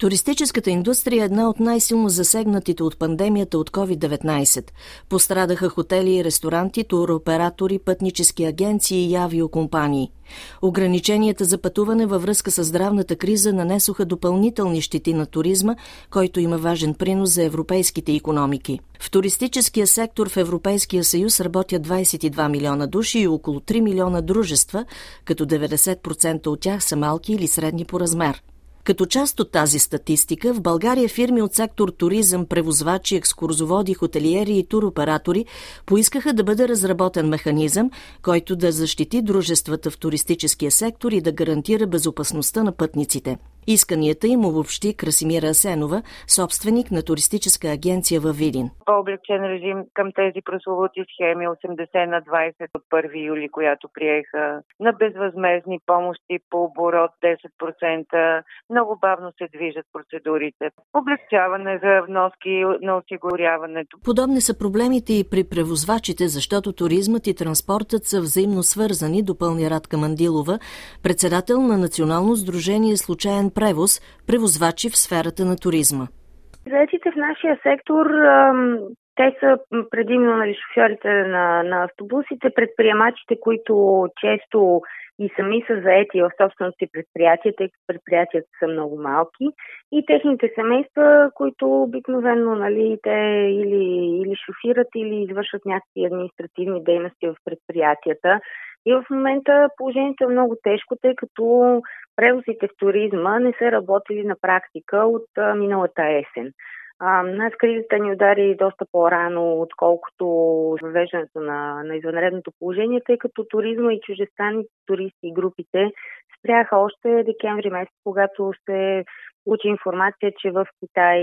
Туристическата индустрия е една от най-силно засегнатите от пандемията от COVID-19. Пострадаха хотели и ресторанти, туроператори, пътнически агенции и авиокомпании. Ограниченията за пътуване във връзка с здравната криза нанесоха допълнителни щети на туризма, който има важен принос за европейските икономики. В туристическия сектор в Европейския съюз работят 22 милиона души и около 3 милиона дружества, като 90% от тях са малки или средни по размер. Като част от тази статистика, в България фирми от сектор туризъм, превозвачи, екскурзоводи, хотелиери и туроператори поискаха да бъде разработен механизъм, който да защити дружествата в туристическия сектор и да гарантира безопасността на пътниците. Исканията им обобщи Красимира Асенова, собственик на туристическа агенция във Видин. По-облекчен режим към тези прословути схеми 80/20 от 1 юли, която приеха, на безвъзмезни помощи по оборот 10%, много бавно се движат процедурите. Облекчаване за вноски на осигуряването. Подобни са проблемите и при превозвачите, защото туризмът и транспортът са взаимно свързани, допълни Радка Мандилова, председател на Национално сдружение Случаен превоз, превозвачи в сферата на туризма. Заетите в нашия сектор, те са предимно шофьорите на автобусите, предприемачите, които често и сами са заети в собственото си предприятие, тъй като предприятията са много малки, и техните семейства, които обикновено те или шофират, или извършват някакви административни дейности в предприятията. И в момента положението е много тежко, тъй като превозите в туризма не са работили на практика от миналата есен. Нас кризата ни удари доста по-рано, отколкото въвеждането на извънредното положение, тъй като туризма и чуждестранните туристи и групите спряха още декември месец, когато се получи информация, че в Китай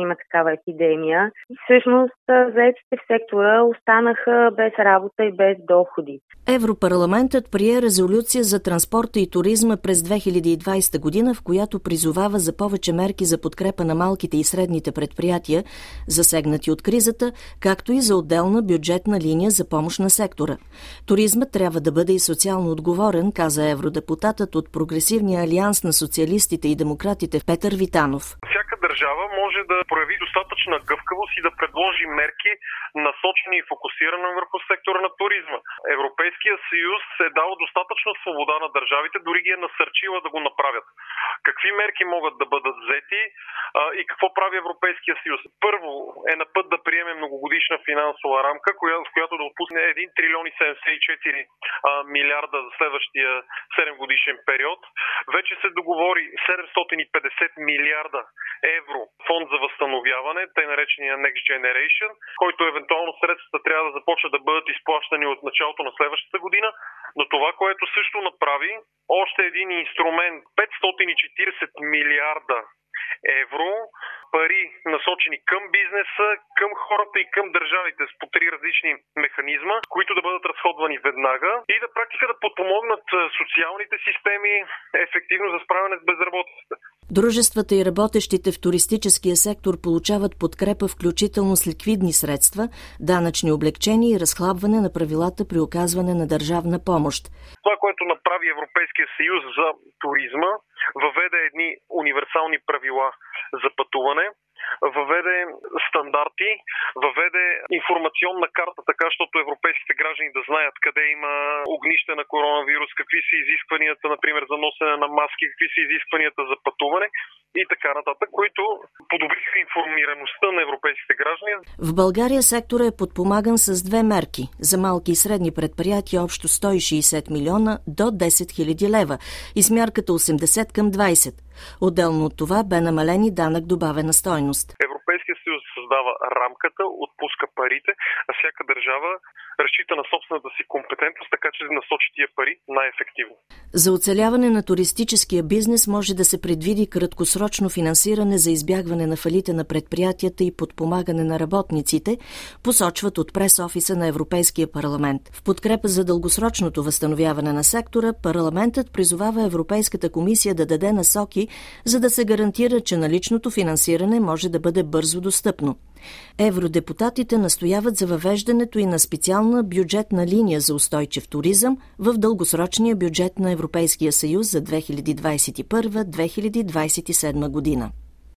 има такава епидемия. И всъщност заетите в сектора останаха без работа и без доходи. Европарламентът прие резолюция за транспорта и туризма през 2020 година, в която призовава за повече мерки за подкрепа на малките и средните предприятия, засегнати от кризата, както и за отделна бюджетна линия за помощ на сектора. Туризмът трябва да бъде и социално отговорен, каза евродепутатът от Прогресивния алианс на социалистите и демократите Петър Витанов. Всяка държава може да прояви достатъчна гъвкавост и да предложи мерки, насочени и фокусирани върху сектора на туризма. Европейския съюз е дал достатъчна свобода на държавите, дори ги е насърчила да го направят. Какви мерки могат да бъдат взети и какво прави Европейския съюз? Първо е на път да приеме многогодишна финансова рамка, в която да отпусне 1 трилион и 74 милиарда за следващия 7-годишен период. Вече се договори 750 милиарда евро фонд за възстановяване, тъй наречения Next Generation, който евентуално средствата трябва да започнат да бъдат изплащани от началото на следващата година. Но това, което също направи, още един инструмент, 540 милиарда евро, пари насочени към бизнеса, към хората и към държавите с по 3 различни механизма, които да бъдат разходвани веднага и да практика да подпомогнат социалните системи ефективно за справяне с безработицата. Дружествата и работещите в туристическия сектор получават подкрепа, включително с ликвидни средства, данъчни облекчения и разхлабване на правилата при оказване на държавна помощ. Това, което направи Европейския съюз за туризма, въведе едни универсални правила за пътуване, въведе стандарти, въведе информационна карта, така щото европейските граждани да знаят къде има огнище на коронавирус, какви са изискванията, например, за носене на маски, какви са изискванията за пътуване и така нататък, които подобриха информираността на европейските граждани. В България секторът е подпомаган с 2 мерки. За малки и средни предприятия общо 160 милиона до 10 хиляди лева и с мярката 80/20. Отделно от това бе намален и данък добавена стойност. Европейския съюз създава рамката, отпуска парите, а всяка държава разчита на собствената си компетентност, така че да насочи тия пари най-ефективно. За оцеляване на туристическия бизнес може да се предвиди краткосрочно финансиране за избягване на фалите на предприятията и подпомагане на работниците, посочват от прес-офиса на Европейския парламент. В подкрепа за дългосрочното възстановяване на сектора, парламентът призовава Европейската комисия да даде насоки, за да се гарантира, че наличното финансиране може да бъде бързо достъпно. Евродепутатите настояват за въвеждането и на специална бюджетна линия за устойчив туризъм в дългосрочния бюджет на Европейския съюз за 2021-2027 година.